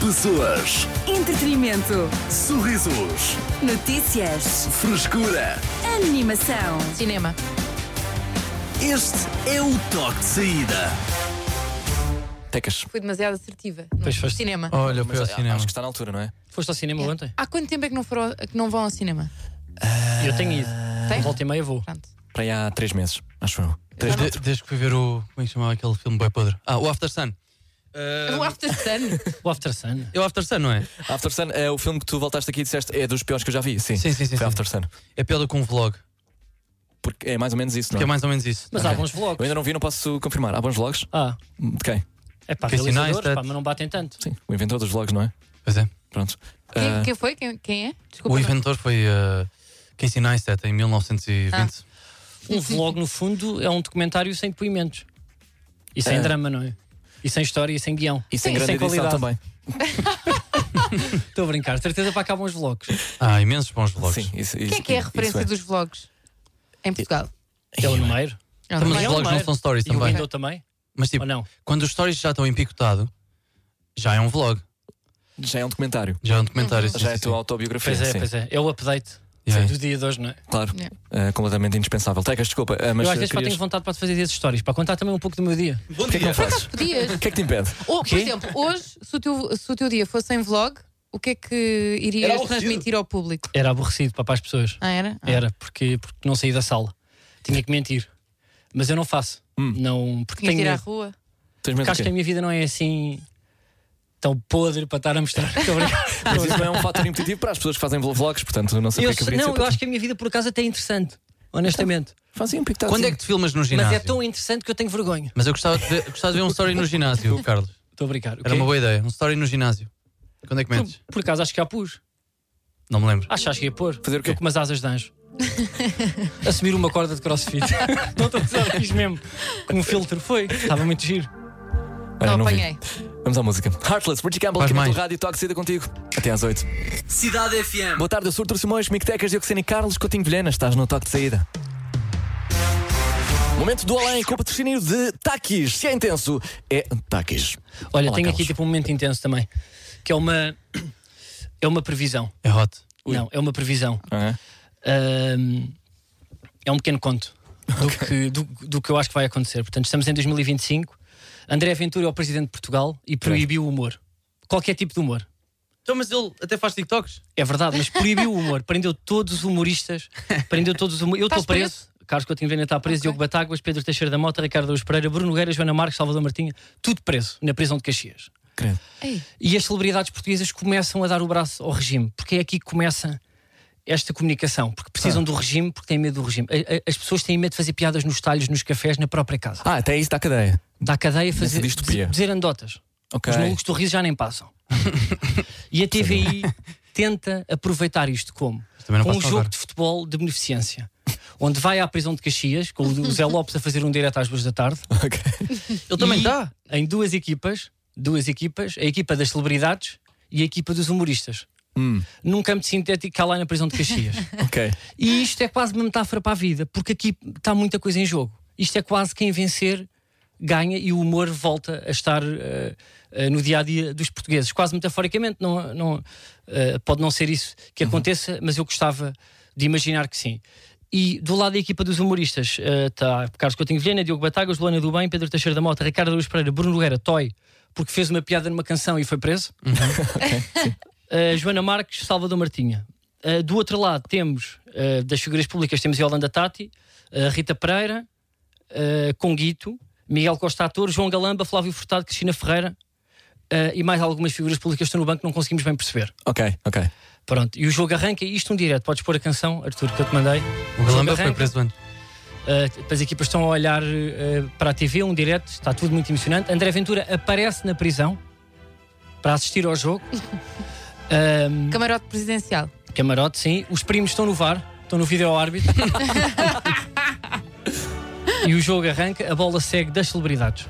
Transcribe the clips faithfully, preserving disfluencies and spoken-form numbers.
Pessoas. Entretenimento. Sorrisos. Notícias. Frescura. Animação. Cinema. Este é o Toque de Saída. Takis. Fui demasiado assertiva. Pois foste. Cinema. Olha, foi ao cinema. Acho que está na altura, não é? Foste ao cinema é. ontem? Há quanto tempo é que não, foram, que não vão ao cinema? Uh... Eu tenho ido. Tem? Volta e meia vou. Pronto. Para aí há três meses, acho eu. Três de, desde que fui ver o... Como é que se chamava aquele filme bem podre? Ah, o Aftersun. Uh... O Aftersun? O Aftersun. É o Aftersun, não é? Aftersun é o filme que tu voltaste aqui e disseste é dos piores que eu já vi. Sim, sim, sim. sim, sim. Aftersun. É pior do que um vlog. Porque é mais ou menos isso, não é? Porque é mais ou menos isso. Mas okay. Há bons vlogs. Eu ainda não vi, não posso confirmar. Há bons vlogs? Ah. De quem? É para Casey Neistat, mas não batem tanto. Sim, o inventor dos vlogs, não é? Pois é. Pronto. Quem, uh... quem foi? Quem, quem é? Desculpa, o inventor não. foi uh, Casey Neistat em mil novecentos e vinte. Ah. Um vlog, no fundo, é um documentário sem depoimentos. E sem é. drama, não é? E sem história, e sem guião. E sem, Sim, grande e sem qualidade também. Estou a brincar. Certeza para cá bons vlogs. Ah, imensos bons vlogs. Sim, isso, isso, quem é que é a referência é. dos vlogs em Portugal? É o Numeiro. Também os vlogs não são stories também. E o Windows também? Mas tipo, não? Quando os stories já estão em picotado, já é um vlog. Já é um documentário. Já é um documentário. Sim, já sim, é a tua autobiografia. Pois é, sim. pois é. É o update yeah. do dia de hoje, não é? Claro. Yeah. Uh, completamente indispensável. Takis, desculpa. Uh, mas eu às vezes querias... só tenho vontade para te fazer esses stories, para contar também um pouco do meu dia. Bom dia. O que é que, podias? O que é que te impede? Ou, por exemplo, hoje, se o, teu, se o teu dia fosse em vlog, o que é que irias transmitir ao público? Era aborrecido para, para as pessoas. Ah, era? Ah. Era, porque, porque não saí da sala. Tinha que mentir. Mas eu não faço. Hum. Não, porque tenho que ir à rua. Porque acho que a minha vida não é assim tão podre para estar a mostrar. Mas isso não é um fator impeditivo para as pessoas que fazem vlogs, portanto não sei o que é que... Não, eu para... acho que a minha vida por acaso até é interessante, honestamente. Fazia um pictado. Quando é que te filmas no ginásio? Mas é tão interessante que eu tenho vergonha. Mas eu gostava de ver, gostava de ver um story no ginásio, Carlos. Estou a brincar. Era okay. uma boa ideia, um story no ginásio. Quando é que metes? Por, por acaso acho que já pus. Não me lembro. Acho, acho que ia pôr. Fazer o quê? Eu com umas asas de anjo. A subir uma corda de crossfit. Não estou a pensar, fiz mesmo. Como filtro foi. Estava muito giro. Olha, não, não apanhei. Vi. Vamos à música. Heartless, Richie Campbell, aqui no rádio. Toque de Saída contigo até às oito. Cidade F M. Boa tarde, eu sou o Artur Simões, Mick Takis, Diogo Ceni, Carlos Coutinho Vilhena. Estás no Toque de Saída. Momento do além com o patrocínio de Takis. Se é intenso, é Takis. Olha, Olá, tenho Carlos. aqui tipo um momento intenso também. Que é uma... É uma previsão. É hot. Ui. Não, é uma previsão. Ah, é? Um, é um pequeno conto do, okay. que, do, do que eu acho que vai acontecer. Portanto, estamos em dois mil e vinte e cinco. André Ventura é o presidente de Portugal e proibiu o humor. Qualquer tipo de humor. Então, mas ele até faz TikToks? É verdade, mas proibiu o humor. Prendeu todos os humoristas. Prendeu todos os humoristas. Eu estou preso. Carlos Coutinho Vilhena está preso. Okay. Diogo Batagas, Pedro Teixeira da Mota, Ricardo Luís Pereira, Bruno Nogueira, Joana Marques, Salvador Martins. Tudo preso na prisão de Caxias. Credo. E as celebridades portuguesas começam a dar o braço ao regime. Porque é aqui que começa... esta comunicação, porque precisam ah. do regime, porque têm medo do regime. As pessoas têm medo de fazer piadas nos talhos, nos cafés, na própria casa. Ah, até isso dá cadeia. Dá cadeia fazer distopia. Dizer anedotas. Okay. Os malucos do riso já nem passam. E a T V I tenta aproveitar isto como? Com um jogo agora. de futebol de beneficência, onde vai à prisão de Caxias, com o Zé Lopes a fazer um direto às duas da tarde. Okay. Ele também está em duas equipas, duas equipas, a equipa das celebridades e a equipa dos humoristas. Hum. Num campo de sintético cá lá na prisão de Caxias. Okay. E isto é quase uma metáfora para a vida, porque aqui está muita coisa em jogo. Isto é quase quem vencer ganha e o humor volta a estar uh, uh, no dia-a-dia dos portugueses. Quase metaforicamente, não, não, uh, pode não ser isso que aconteça, uhum. mas eu gostava de imaginar que sim. E do lado da equipa dos humoristas está uh, Carlos Coutinho Vilhena, Diogo Batagas, Luana do Bem, Pedro Teixeira da Mota, Ricardo Luís Pereira, Bruno Nogueira, Toy, porque fez uma piada numa canção e foi preso. Uhum. Okay, sim. Uh, Joana Marques, Salvador Martinha. Uh, do outro lado temos, uh, das figuras públicas, temos Yolanda Tati, uh, Rita Pereira, uh, Conguito, Miguel Costa Ator, João Galamba, Flávio Furtado, Cristina Ferreira uh, e mais algumas figuras públicas que estão no banco que não conseguimos bem perceber. Ok, ok. Pronto, e o jogo arranca, isto um direto. Podes pôr a canção, Arthur, que eu te mandei. O, o Galamba foi preso antes. Uh, as equipas estão a olhar uh, para a T V, um direto, está tudo muito emocionante. André Ventura aparece na prisão para assistir ao jogo. Um, camarote presidencial. Camarote, sim. Os primos estão no V A R, estão no vídeo-árbitro. E o jogo arranca, a bola segue das celebridades.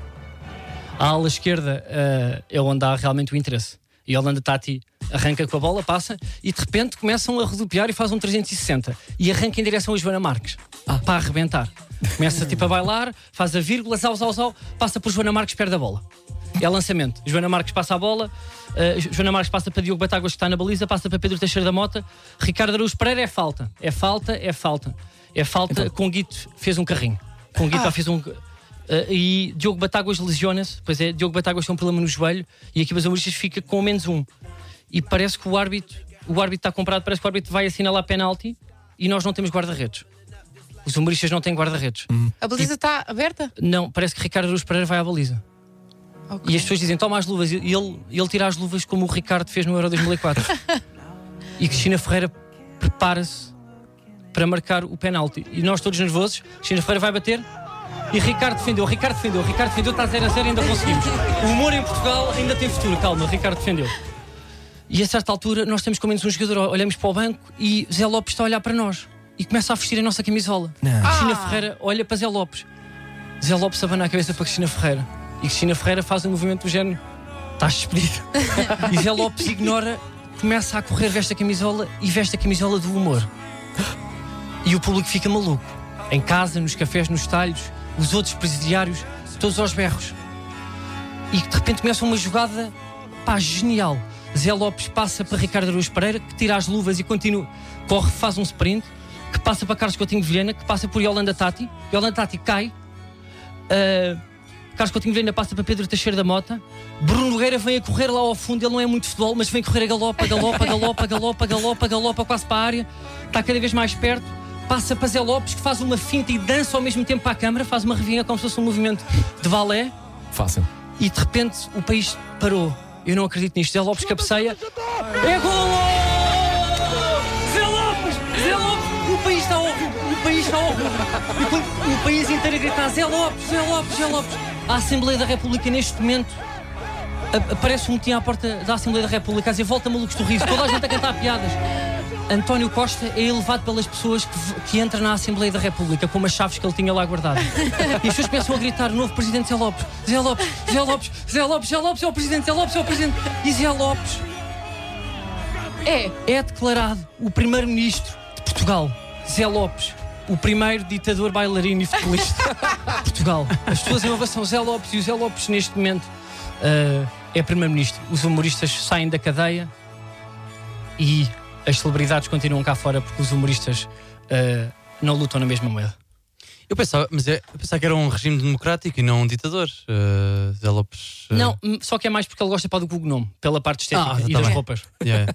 A ala esquerda uh, é onde há realmente o interesse. E a Yolanda Tati arranca com a bola, passa e de repente começam a rodopiar e faz um trezentos e sessenta. E arranca em direção a Joana Marques ah. para arrebentar. Começa tipo a bailar, faz a vírgula, zau, zau, zau, passa por Joana Marques, perde a bola. É lançamento. Joana Marques passa a bola, uh, Joana Marques passa para Diogo Batagas, que está na baliza, passa para Pedro Teixeira da Mota, Ricardo Luís Pereira, é falta. É falta, é falta. É falta. Então... Conguito fez um carrinho. Conguito ah. fez um. Uh, e Diogo Batagas lesiona-se. Pois é, Diogo Batagas tem um problema no joelho e a equipa dos Amoristas fica com menos um. E parece que o árbitro o árbitro está comprado, parece que o árbitro vai assinalar penalti e nós não temos guarda-redes. Os Amoristas não têm guarda-redes. Hum. A baliza está aberta? Não, parece que Ricardo Luís Pereira vai à baliza. Okay. E as pessoas dizem, toma as luvas. E ele, ele tira as luvas como o Ricardo fez no Euro dois mil e quatro. E Cristina Ferreira prepara-se para marcar o penalti. E nós todos nervosos, Cristina Ferreira vai bater... E Ricardo defendeu, Ricardo defendeu, Ricardo defendeu, está zero a zero, ainda conseguimos. O humor em Portugal ainda tem futuro, calma, Ricardo defendeu. E a certa altura nós temos com menos um jogador, olhamos para o banco e Zé Lopes está a olhar para nós e começa a vestir a nossa camisola. Não. Cristina ah. Ferreira olha para Zé Lopes. Zé Lopes abana a cabeça para Cristina Ferreira. E Cristina Ferreira faz um movimento do género, estás despedido. E Zé Lopes ignora, começa a correr, veste a camisola e veste a camisola do humor. E o público fica maluco. Em casa, nos cafés, nos talhos... Os outros presidiários, todos aos berros. E de repente começa uma jogada, pá, genial. Zé Lopes passa para Ricardo Luís Pereira, que tira as luvas e continua. Corre, faz um sprint, que passa para Carlos Coutinho de Vilhena, que passa por Yolanda Tati. Yolanda Tati cai. Uh, Carlos Coutinho de Vilhena passa para Pedro Teixeira da Mota. Bruno Nogueira vem a correr lá ao fundo, ele não é muito futebol, mas vem correr a galopa, galopa, galopa, galopa, galopa, galopa, quase para a área. Está cada vez mais perto. Passa para Zé Lopes, que faz uma finta e dança ao mesmo tempo para a câmara, faz uma revinha como se fosse um movimento de balé. Fácil. E de repente o país parou. Eu não acredito nisto. Zé Lopes cabeceia. É golo! Zé Lopes! Zé Lopes! O país está horrível! O país está horrível! E quando o país inteiro grita Zé Lopes! Zé Lopes! Zé Lopes! A Assembleia da República, neste momento, aparece um motim à porta da Assembleia da República a dizer volta malucos do riso. Toda a gente a cantar piadas. António Costa é elevado pelas pessoas que, que entram na Assembleia da República com as chaves que ele tinha lá guardadas. E as pessoas começam a gritar, novo Presidente Zé Lopes, Zé Lopes, Zé Lopes, Zé Lopes, Zé Lopes, é o Presidente, Zé Lopes, é o Presidente. E Zé Lopes é, é declarado o Primeiro-Ministro de Portugal. Zé Lopes, o primeiro ditador bailarino e futebolista de Portugal. As pessoas em ovação, Zé Lopes, e o Zé Lopes neste momento uh, é Primeiro-Ministro. Os humoristas saem da cadeia e... As celebridades continuam cá fora porque os humoristas uh, não lutam na mesma moeda. Eu pensava, mas eu, eu pensava que era um regime democrático e não um ditador. Uh, Zé Lopes. Uh... Não, só que é mais porque ele gosta para do cognome, pela parte estética ah, e tá das bem. Roupas. Yeah.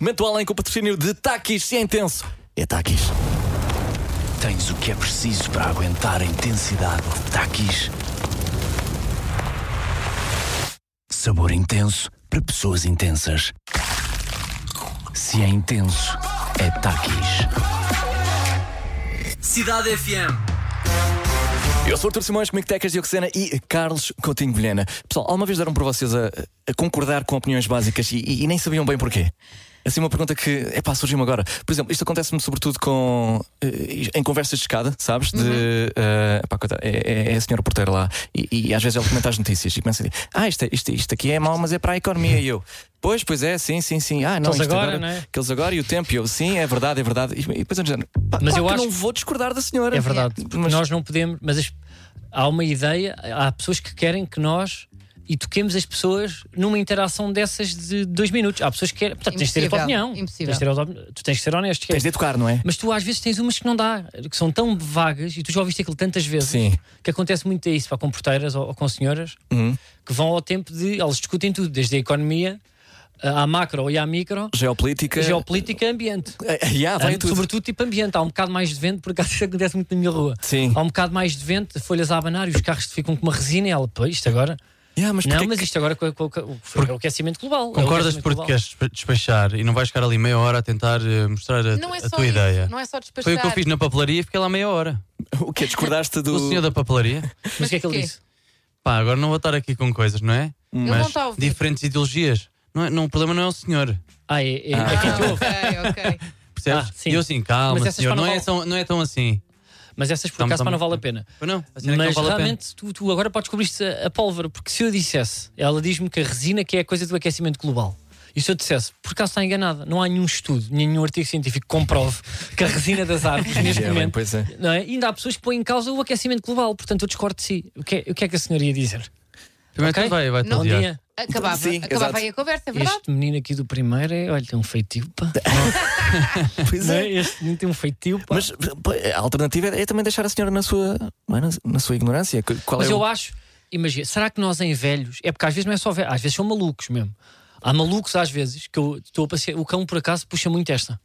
Momento além com o patrocínio de Takis, se é intenso. É Takis. Tens o que é preciso para aguentar a intensidade. Takis. Sabor intenso para pessoas intensas. Se é intenso, é Takis. Cidade F M. Eu sou o Artur Simões, comigo Tecas, Dioxena e Carlos Coutinho Vilhena. Pessoal, alguma vez deram para vocês a, a concordar com opiniões básicas e, e, e nem sabiam bem porquê? Assim, uma pergunta que, epá, surgiu-me agora. Por exemplo, isto acontece-me sobretudo com em conversas de escada, sabes? De, uhum. uh, epá, coitado, é, é a senhora porteira lá e, e às vezes ela comenta as notícias e começa a dizer ah, isto, isto, isto aqui é mau, mas é para a economia. E eu, pois, pois é, sim, sim, sim. Ah, não, isto agora, agora, não é? Que eles agora e o tempo. E eu, sim, é verdade, é verdade. E depois eu dizendo, pá, mas claro eu acho... não vou discordar da senhora. É verdade, porque mas... nós não podemos, mas as... há uma ideia, há pessoas que querem que nós... E toquemos as pessoas numa interação dessas de dois minutos. Há pessoas que querem. Portanto, tens de ter a tua opinião. Impossível. Tens de ter, tu tens de ser honesto. Tens de educar, não é? Mas tu às vezes tens umas que não dá, que são tão vagas, e tu já ouviste aquilo tantas vezes. Sim. Que acontece muito isso para com porteiras ou, ou com senhoras uhum. que vão ao tempo de. Elas discutem tudo, desde a economia à macro e à micro. Geopolítica. Geopolítica e ambiente. Yeah, vai tudo. Sobretudo tipo ambiente. Há um bocado mais de vento, por acaso isso acontece muito na minha rua. Sim. Há um bocado mais de vento, folhas a abanar e os carros ficam com uma resina e ela, pô, isto agora. Yeah, mas não, mas que... isto agora com, com, com, com o aquecimento global. Concordas porque global. Queres despachar e não vais ficar ali meia hora a tentar mostrar a, não é a tua isso. ideia. Não é só despachar. Foi o que eu fiz na papelaria, fiquei lá meia hora. O que discordaste do... O senhor da papelaria. Mas o que é que ele disse? Pá, agora não vou estar aqui com coisas, não é? Hum. Mas não tá a ouvir. Diferentes ideologias. Não é, não, o problema não é o senhor. Ah, é, é, ah. é quem te ouve. Ok, ok. Percebes? Ah, sim. E eu assim, calma senhor, não, não, é tão, não é tão assim. Mas essas por acaso não vale a pena. Não, assim é mas vale realmente tu, tu agora podes cobrir-te a, a pólvora, porque se eu dissesse, ela diz-me que a resina que é a coisa do aquecimento global. E se eu dissesse, por acaso está enganada, não há nenhum estudo, nenhum artigo científico que comprove que a resina das árvores neste yeah, momento pois é. Não é? Ainda há pessoas que põem em causa o aquecimento global, portanto eu discordo de si. O que é, o que, é que a senhora ia dizer? Também okay? vai, vai todo dia. Acabava, Sim, acabava aí a conversa, é verdade? Este menino aqui do primeiro é, olha, tem um feitio, pá. Pois é. Não, este menino tem um feitio, pá. Mas a alternativa é, é também deixar a senhora na sua, na, na sua ignorância. Qual Mas é eu o... acho, imagina, será que nós em velhos, é porque às vezes não é só velhos, às vezes são malucos mesmo. Há malucos às vezes, que eu estou a passear, o cão por acaso puxa muito esta.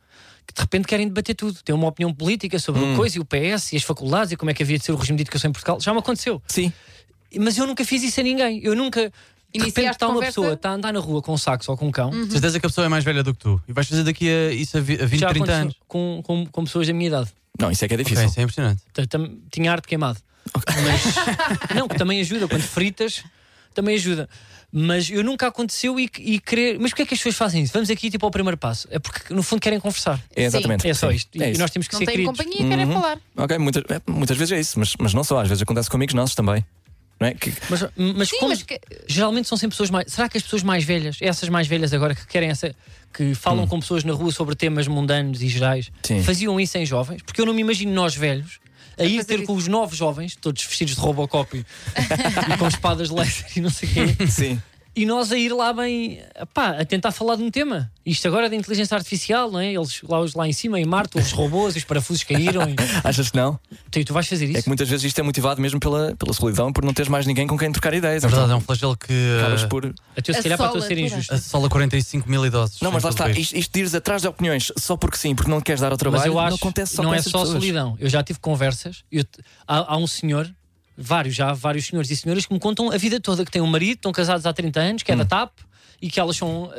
Que de repente querem debater tudo, têm uma opinião política sobre hum. a coisa e o P S e as faculdades e como é que havia de ser o regime de educação em Portugal. Já me aconteceu. Sim. Mas eu nunca fiz isso a ninguém, eu nunca... De repente está uma pessoa, está a andar na rua com um saco ou com um cão. Uhum. Certeza que a pessoa é mais velha do que tu. E vais fazer daqui a isso a vinte, já trinta anos. Com, com, com pessoas da minha idade. Não, isso é que é difícil. Okay, isso é impressionante. Tinha arte queimado. Okay. Mas, não, que também ajuda. Quando fritas, também ajuda. Mas eu nunca aconteceu e, e querer... Mas porquê é que as pessoas fazem isso? Vamos aqui tipo ao primeiro passo. É porque no fundo querem conversar. É exatamente. É só isto. É e isso. Nós temos que não ser queridos. Não têm companhia, querem uhum. falar. Ok, muitas, é, muitas vezes é isso. Mas, mas não só, às vezes acontece com amigos nossos também. Não é? que... Mas, mas, Sim, como mas que... geralmente são sempre pessoas mais... Será que as pessoas mais velhas, essas mais velhas agora que querem essa, que falam hum. com pessoas na rua sobre temas mundanos e gerais, Sim. faziam isso em jovens? Porque eu não me imagino nós velhos a ir ter isso. com os novos jovens, todos vestidos de Robocop e, e com espadas de laser e não sei o quê. Sim. E nós a ir lá bem, pá, a tentar falar de um tema. Isto agora é da inteligência artificial, não é? Eles lá, lá em cima, em Marte, os robôs, os parafusos caíram. E... Achas que não? Tu, tu vais fazer isso? É que muitas vezes isto é motivado mesmo pela, pela solidão, por não teres mais ninguém com quem trocar ideias. É verdade, então, é um flagelo que... Acabas por... A tua, se calhar, para a tua ser injusto. Assola quarenta e cinco mil idosos. Não, mas lá está, isto, isto de ires atrás de opiniões só porque sim, porque não queres dar ao trabalho, mas eu acho, não acontece só não com é só pessoas. Solidão. Eu já tive conversas, eu, há, há um senhor... Vários, já há vários senhores e senhoras que me contam a vida toda, que têm um marido, estão casados há trinta anos, que é hum. da TAP, e que elas são, uh,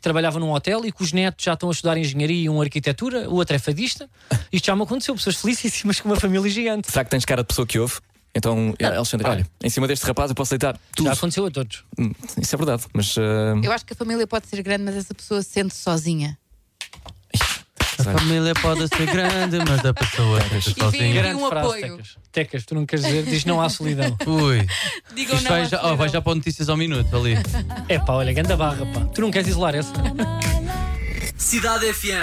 trabalhavam num hotel e que os netos já estão a estudar engenharia e um arquitetura, o outro é fadista. Isto já me aconteceu, pessoas felicíssimas com uma família gigante. Será que tens cara de pessoa que ouve? Então, não, Alexandre, olha, em cima deste rapaz eu posso deitar tudo. Já aconteceu a todos. Isso é verdade, mas... Uh... Eu acho que a família pode ser grande, mas essa pessoa se sente sozinha. A família pode ser grande, mas da pessoa que sozinha. E um apoio. Tecas. Tecas, tu não queres dizer, diz não há solidão. Ui. Digam não vai já, oh, vai já para o Notícias ao Minuto ali. É pá, olha, ganda barra, pá. Tu não queres isolar essa? Cidade F M.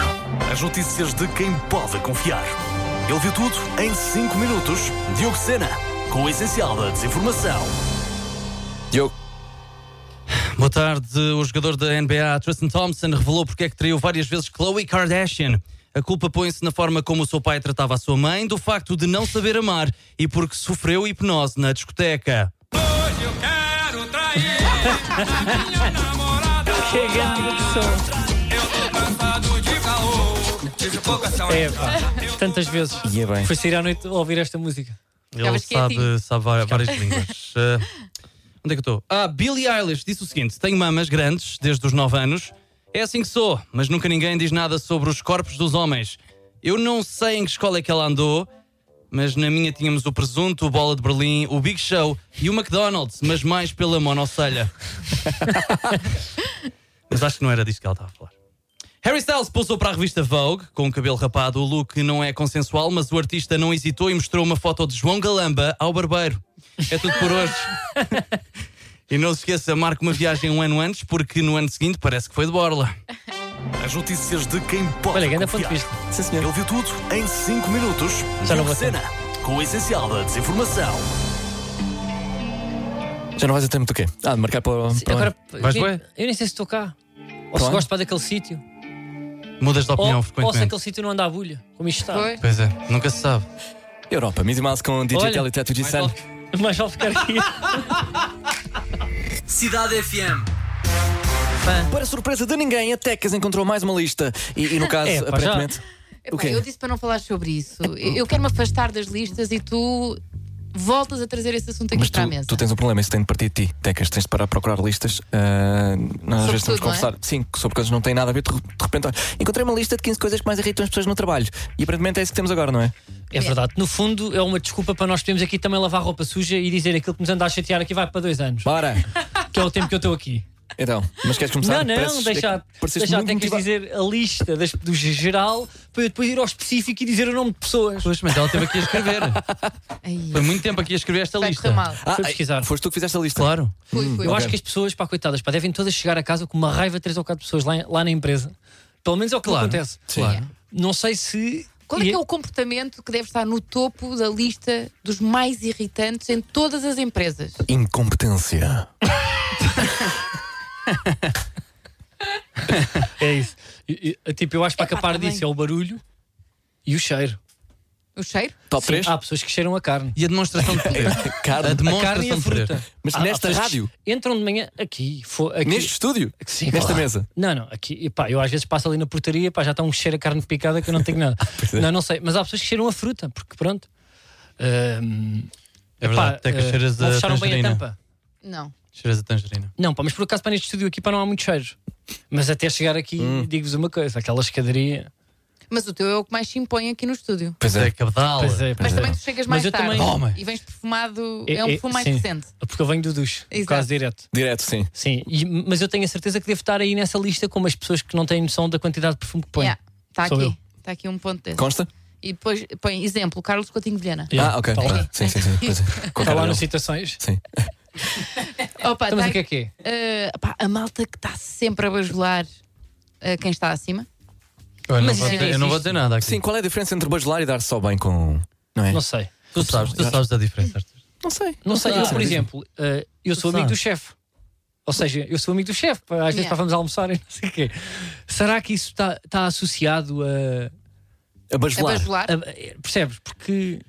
As notícias de quem pode confiar. Ele viu tudo em cinco minutos. Diogo Sena, com o essencial da desinformação. Diogo. Boa tarde. O jogador da N B A, Tristan Thompson, revelou porque é que traiu várias vezes Khloe Kardashian. A culpa põe-se na forma como o seu pai tratava a sua mãe, do facto de não saber amar e porque sofreu hipnose na discoteca. Hoje eu quero trair a minha namorada. Que grande. Eu tô cansado de calor. É, pá, tantas vezes. Yeah, bem. Foi sair à noite a ouvir esta música. Ele sabe, sabe várias línguas. Uh, Onde é que eu estou? Ah, Billie Eilish disse o seguinte: tenho mamas grandes desde os nove anos. É assim que sou, mas nunca ninguém diz nada sobre os corpos dos homens. Eu não sei em que escola é que ela andou, mas na minha tínhamos o presunto, o Bola de Berlim, o Big Show e o McDonald's, mas mais pela monocelha. Mas acho que não era disso que ela estava a falar. Harry Styles pousou para a revista Vogue, com o cabelo rapado. O look não é consensual, mas o artista não hesitou e mostrou uma foto de João Galamba ao barbeiro. É tudo por hoje. E não se esqueça, marque uma viagem um ano antes, porque no ano seguinte parece que foi de borla. As notícias de quem pode Olha, confiar. Ponto de vista. Sim, senhor. Ele viu tudo em cinco minutos. Já não vou cena, com o essencial da desinformação. Já não vais a tempo do quê? Ah, de marcar para, Sim, para agora, vais eu, eu nem sei se estou cá. Ou para se gosto para daquele sítio. Mudas de opinião ou, frequentemente. Ou se aquele sítio não anda à bulha, como isto está. Foi. Pois é, nunca se sabe. Europa, Miss Mouse com Digital e Tattoo Design. Mas vale ficar aqui. Cidade F M. Fã. Para surpresa de ninguém, a Takis encontrou mais uma lista. E, e no caso, é, aparentemente. É, pá, eu disse para não falar sobre isso. Eu quero-me afastar das listas e tu voltas a trazer esse assunto aqui Mas para tu, a mesa. Tu tens um problema, isso tem de partir de ti. Takis, tens de parar a procurar listas. Uh, nós às vezes temos de conversar. É? Sim, sobre coisas que não têm nada a ver. De repente, encontrei uma lista de quinze coisas que mais irritam as pessoas no trabalho. E aparentemente é isso que temos agora, não é? É verdade, no fundo é uma desculpa para nós podermos aqui também lavar roupa suja e dizer aquilo que nos anda a chatear aqui vai para dois anos. Bora! Que é o tempo que eu estou aqui. Então, mas queres começar? Não, não, Pareces, deixa, deixa até que dizer a lista das, do geral para eu depois ir ao específico e dizer o nome de pessoas. Pois, mas ela esteve aqui a escrever. Foi muito tempo aqui a escrever esta Vai lista. Mal. Ah, foi pesquisar. Foste tu que fizeste a lista? Claro. Fui, fui. Eu okay. acho que as pessoas, pá, coitadas, pá, devem todas chegar a casa com uma raiva de três ou quatro pessoas lá, lá na empresa. Pelo menos é o que claro. acontece. Sim. Claro. Não sei se... Qual é, e... que é o comportamento que deve estar no topo da lista dos mais irritantes em todas as empresas? Incompetência. É isso. E, e, tipo, eu acho que é para capar também disso é o barulho e o cheiro. O cheiro? Top três? Há pessoas que cheiram a carne. E a demonstração de poder. A carne, a demonstração a carne e a fruta. Mas há, nesta há rádio? Entram de manhã aqui. For, aqui. Neste estúdio? Sim, nesta claro. Mesa? Não, não. Aqui, e pá, eu às vezes passo ali na portaria, pá, já está um cheiro a carne picada que eu não tenho nada. É. Não, não sei. Mas há pessoas que cheiram a fruta, porque pronto. Uh, é verdade, até que cheiras uh, a fecharam bem a tampa? Não. Cheiras a tangerina? Não, pá, mas por acaso para neste estúdio aqui pá, não há muito cheiro. Mas até chegar aqui, hum. digo-vos uma coisa, aquela escadaria... Mas o teu é o que mais se impõe aqui no estúdio. Pois é, cabedal. Pois é, pois mas é. Também tu chegas mais tarde também... e vens perfumado, é, é um perfume mais recente. Porque eu venho do duche, quase direto. Direto, sim. Sim, e, mas eu tenho a certeza que devo estar aí nessa lista com as pessoas que não têm noção da quantidade de perfume que põem. Está yeah, aqui, está aqui um ponto desse. Consta? E depois põe exemplo, Carlos Coutinho de Vilhena. Yeah. Ah, ok. Tá lá. Sim, sim, sim. Está lá nas citações. Sim. Opa, estamos tá aqui, aqui. Uh, pá, a malta que está sempre a bajular uh, quem está acima. Eu não, dizer, eu não vou dizer nada aqui. Sim, qual é a diferença entre bajular e dar só bem com... Não é? Não sei. Tu sabes, tu sabes a diferença. Não sei. Não, não sei. sei. Eu, por exemplo, uh, eu sou amigo do chefe. Ou seja, eu sou amigo do chefe. Às vezes yeah. para vamos almoçar e não sei o quê. Será que isso está tá associado a... A bajular? A bajular. A, percebes? Porque...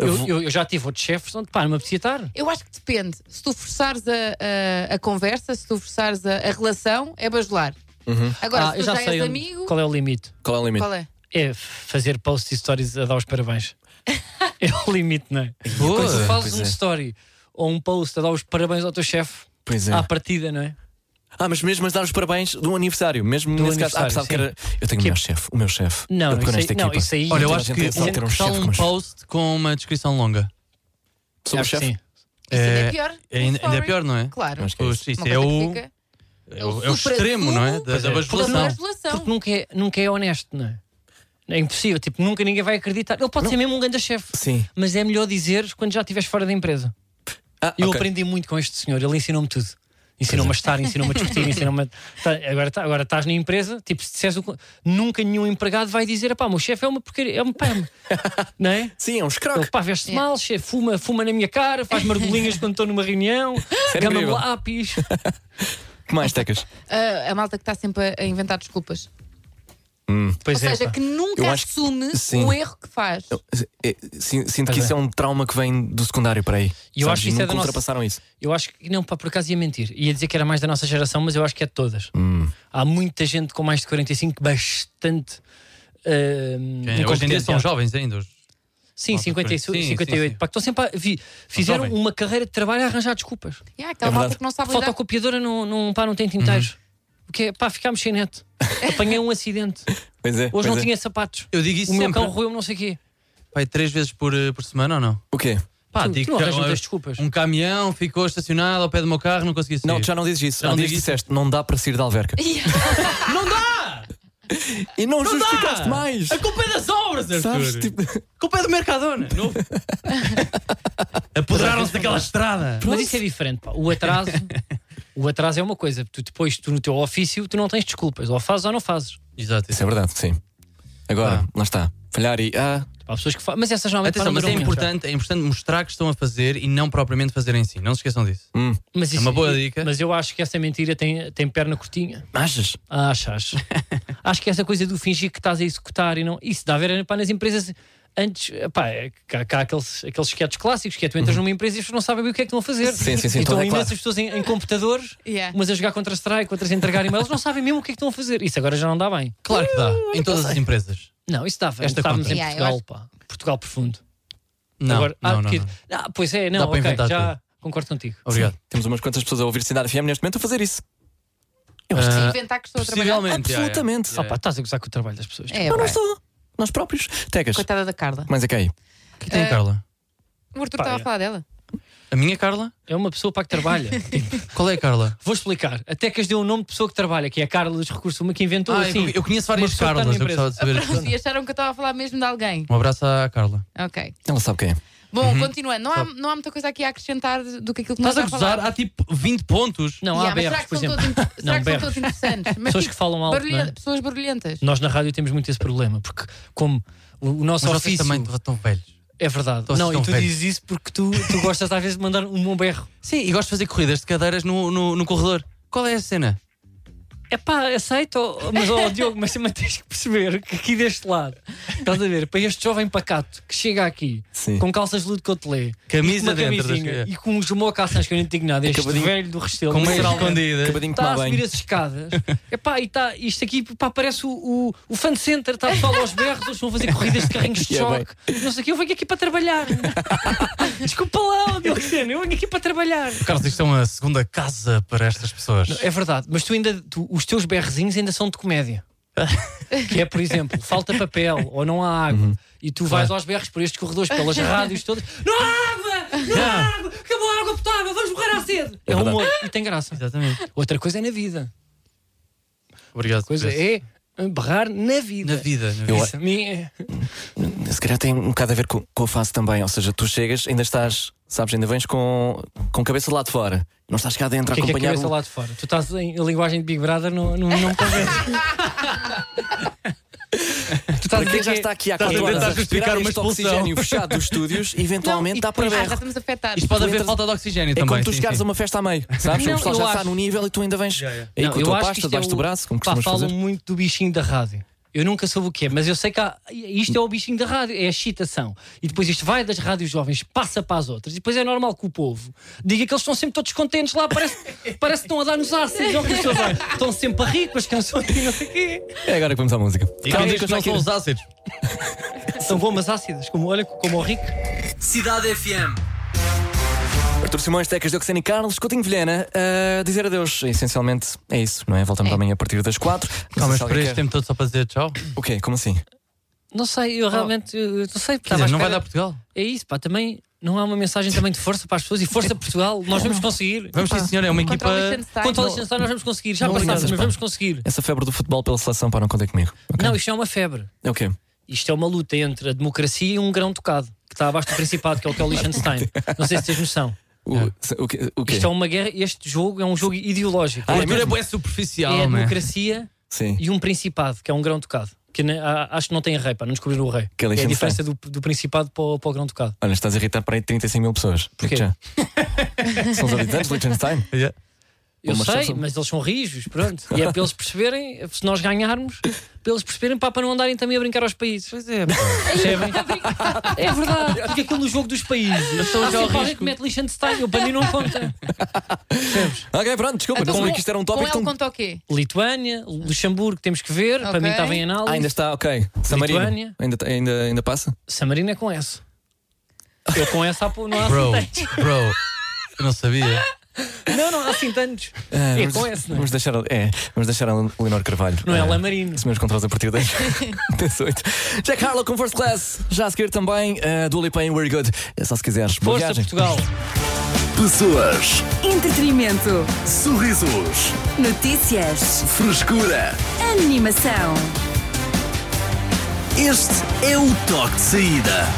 Eu, eu, eu já tive outros chefes onde pá, não me apetecia estar. Eu acho que depende. Se tu forçares a, a, a conversa, se tu forçares a, a relação, é bajular. Uhum. Agora, ah, se tu já, já és amigo... Qual é o limite? Qual é o limite? Qual é? É fazer posts e stories a dar os parabéns. É o limite, não é? Boa. Quando tu fazes um é. story ou um post a dar os parabéns ao teu chefe, é. à partida, não é? Ah, mas mesmo a dar os parabéns do aniversário, mesmo do nesse aniversário, caso, ah, que era, eu tenho que... o meu chefe, o meu chefe. Não, eu isso aí, não, isso aí. Olha, eu acho que só ter um, só um post com uma descrição longa sobre o chefe. É, ainda é, é, é, é pior, não é? Claro. Mas, pois, isso é, é o fica... é o, é o extremo, não é? Da, da bajulação. Porque nunca é, nunca é honesto, não é? É impossível, tipo, nunca ninguém vai acreditar. Ele pode não. ser mesmo um grande chefe. Sim. Mas é melhor dizer quando já estiveres fora da empresa. Ah, eu okay. aprendi muito com este senhor, ele ensinou-me tudo. Ensinou-me a estar, ensinou-me a discutir, ensinou-me a... Tá, agora, tá, agora estás na empresa, tipo, se disseres o... nunca nenhum empregado vai dizer: pá, meu chefe é uma porcaria, é uma pama. Não é? Sim, é um escroque. Pá, veste-se é. mal, chefe, fuma, fuma na minha cara, faz margolinhas quando estou numa reunião, gama-me lápis. Que mais, Tecas? Uh, a malta que está sempre a inventar desculpas. Hum. Pois Ou é, seja, pá. que nunca assume que, o erro que faz. Eu, eu, eu, sinto sinto que é. isso é um trauma que vem do secundário para aí. Eu sabes? acho que isso é da ultrapassaram nossa... isso. Eu acho que não, pá, por acaso ia mentir. Ia dizer que era mais da nossa geração, mas eu acho que é de todas. Hum. Há muita gente com mais de quarenta e cinco bastante. Uh, Quem, hoje em dia são jovens ainda. Hoje. Sim, ah, cinquenta e oito. Pá, que estão sempre a, vi, fizeram ah, uma carreira de trabalho a arranjar desculpas. Yeah, aquela é malta que não sabe lidar. Fotocopiadora não, não, pá, não tem tinteiros. Uhum. Porque, pá, ficámos sem net. Apanhei um acidente. Pois é, pois Hoje não é. tinha sapatos. Eu digo isso o meu cão roeu não sei o quê. Pai, três vezes por, por semana ou não? O quê? Pá, tu, digo tu não que desculpas. Um caminhão ficou estacionado ao pé do meu carro, não consegui sair. Não, já não dizes isso. Já não dizes disseste, não dá para sair da alverca. Não dá! E não, não justificaste dá. mais. A culpa é das obras, Arthur. Sabes, tipo... A culpa é do Mercadona. Apoderaram-se daquela estrada. Mas isso é diferente, pá. O atraso... O atraso é uma coisa, tu depois, tu no teu ofício, tu não tens desculpas, ou fazes ou não fazes. Exato. Isso é verdade, sim. Agora, ah. lá está. Falhar e. Ah. Há pessoas que fazem. Mas essas não Atenção, mas é importante, é importante mostrar que estão a fazer e não propriamente fazer em si. Não se esqueçam disso. Hum. Mas isso, é uma boa dica. Mas eu acho que essa mentira tem, tem perna curtinha. Achas? Ah, achas. Acho que essa coisa do fingir que estás a executar e não. Isso dá a ver pá, nas empresas. Antes, pá, é, cá, cá há aqueles, aqueles sketches clássicos que é, tu entras uhum. numa empresa e as pessoas não sabem bem o que é que estão a fazer. Sim, sim, sim, então há é imensas claro. pessoas em, em computadores, yeah. umas a jogar contra strike, outras a entregar e-mails, não sabem mesmo o que é que estão a fazer. Isso agora já não dá bem. Claro que dá, em todas as empresas. Não, isso dava. Estávamos em yeah, Portugal, acho... pá. Portugal profundo. Não, agora, não, ah, não, porque... não, não. Ah, pois é, não, ok, já tudo. Concordo contigo. Obrigado. Sim. Temos umas quantas pessoas a ouvir Cidade F M neste momento a fazer isso. Eu acho que se inventar que estou a trabalhar. Absolutamente. Estás a gozar com o trabalho das pessoas. Eu não estou. Nós próprios. Tecas. Coitada da Carla. Mas é que aí. O que tem a Carla? O Arthur estava a falar dela. A minha Carla? É uma pessoa para que trabalha. Qual é a Carla? Vou explicar. A Tecas deu o um nome de pessoa que trabalha, que é a Carla dos Recursos, uma que inventou ah, assim. Eu, eu conheço várias Carlas, eu gostava de saber. Ah, e acharam que eu estava a falar mesmo de alguém. Um abraço à Carla. Ok. Ela sabe quem é. Bom, uhum. continuando, não há, não há muita coisa aqui a acrescentar do que aquilo que nós estamos a falar. Estás a gozar? Há tipo vinte pontos. Não, yeah, há berros, por exemplo. Todos, será não, que berros. São todos interessantes? Mas, pessoas tipo, que falam alto, barulhenta, não é? Pessoas barulhentas. Nós na rádio temos muito esse problema, porque como o nosso Mas ofício... Mas vocês também estão velhos. É verdade. Todos não, e tu velhos. Dizes isso porque tu, tu gostas às vezes de mandar um bom berro. Sim, e gosto de fazer corridas de cadeiras no, no, no corredor. Qual é a cena? É pá, aceito, mas ó oh, Diogo, mas também tens que perceber que aqui deste lado, estás a ver, para este jovem pacato que chega aqui, sim, com calças de cotelé, camisa dentro das... e com os mocaçãs que eu não digo nada, este Acabadinho... velho do Restelo, com meia escondida, está a subir as escadas, é pá, e tá, isto aqui pá, parece o, o, o fan center, está a pessoal aos berros, eles vão fazer corridas de carrinhos de choque, não sei o que, eu venho aqui para trabalhar. Desculpa lá, Diogo Sena, eu venho aqui para trabalhar. Carlos, isto é uma segunda casa para estas pessoas. Não, é verdade, mas tu ainda... Tu, os teus berrezinhos ainda são de comédia. Que é, por exemplo, falta papel ou não há água. Uhum. E tu vais aos berros por estes corredores, pelas rádios todas. Não há água! Não há água! Acabou a água potável! Vamos morrer à sede! É, é humor e tem graça. Exatamente. Outra coisa é na vida. Obrigado. Outra coisa é berrar na vida. Na vida. Na vida. Eu, minha... Se calhar tem um bocado a ver com, com a face também. Ou seja, tu chegas, ainda estás... Sabes, ainda vens com, com cabeça lá de fora. Não estás cá dentro a acompanhar. Que é cabeça um... lá de fora? Tu estás em linguagem de Big Brother, não me convences. Tu estás a dizer que já está aqui há quatro horas a respirar este oxigénio fechado dos estúdios, eventualmente não, dá para ver. Ah, isto pode haver falta de oxigênio é também. É quando tu sim, chegares sim. a uma festa a meio, sabes? Não, o pessoal já acho... está num nível e tu ainda vens yeah, yeah. Não, com a tua pasta, debaixo do braço, como costumas fazer. Falam muito do bichinho da rádio. Eu nunca soube o que é, mas eu sei que há, isto é o bichinho da rádio, é a excitação. E depois isto vai das rádios jovens, passa para as outras. E depois é normal que o povo diga que eles estão sempre todos contentes lá, parece, parece que estão a dar nos ácidos. Estão sempre a rir com as canções e não sei o quê. É agora que vamos à música. E quem diz que não são os ácidos? São bombas ácidas, como, olha, como o Rico. Cidade F M. Artur Simões, Tecas, Diogo Sena e Carlos, Coutinho Vilhena, uh, dizer adeus, essencialmente é isso, não é? Voltamos é. amanhã a partir das quatro. Calma, mas por este quer... tempo todo só para dizer tchau. O quê? Como assim? Não sei, eu realmente oh. eu não sei. Dizer, não vai dar Portugal? É isso, pá, também não há uma mensagem também de força para as pessoas e força Portugal, nós vamos conseguir. Vamos sim, senhor, é uma equipa. Contra o Liechtenstein, nós vamos conseguir, já passámos, mas vamos conseguir. Essa febre do futebol pela seleção, para não contar comigo. Okay. Não, isto é uma febre. É o quê? Isto é uma luta entre a democracia e um grão tocado, que está abaixo do Principado, que é o que é o Liechtenstein. Não sei se tens noção. O, o que, o Isto é uma guerra, este jogo é um jogo ideológico. Ah, é, mesmo, é superficial. É a democracia né? e um principado, que é um grão tocado. Que ne, a, acho que não tem rei, pá, não descobriram o rei. Que é a diferença do, do principado para o, para o grão tocado. Olha, estás a irritar para aí trinta e cinco mil pessoas. Porquê? São os habitantes de Liechtenstein. Yeah. Eu Bom, sei, mas eles são rijos, pronto. E é para eles perceberem, se nós ganharmos, para eles perceberem, pá, para não andarem também a brincar aos países. Pois é, percebem? É verdade, porque aquilo no jogo dos países. Mas são já o que mete Liechtenstein, o bandido não conta. Percebes? Ok, pronto, desculpa, então, não sabia que isto era um tópico. Com ele conta o quê? Lituânia, Luxemburgo, temos que ver, okay. Para mim estava em análise. Ah, ainda está, ok. Samarino. Lituânia. Ainda, ainda, ainda passa? Samarino é com S. Eu com S há pouco, não há Bro, bro, eu não sabia. Não, não, há assim tantos. Ah, é com esse, não é? Vamos deixar, é, vamos deixar a Leonor Carvalho. Não é, é Lamarino. Os meus controles a partir das dezoito. Jack Harlow com First Class. Já a seguir também uh, Dua Lipa em We're Good. É só se quiseres. Força, viagem. Portugal. Pessoas. Entretenimento. Sorrisos. Notícias. Frescura. Animação. Este é o Toque de Saída.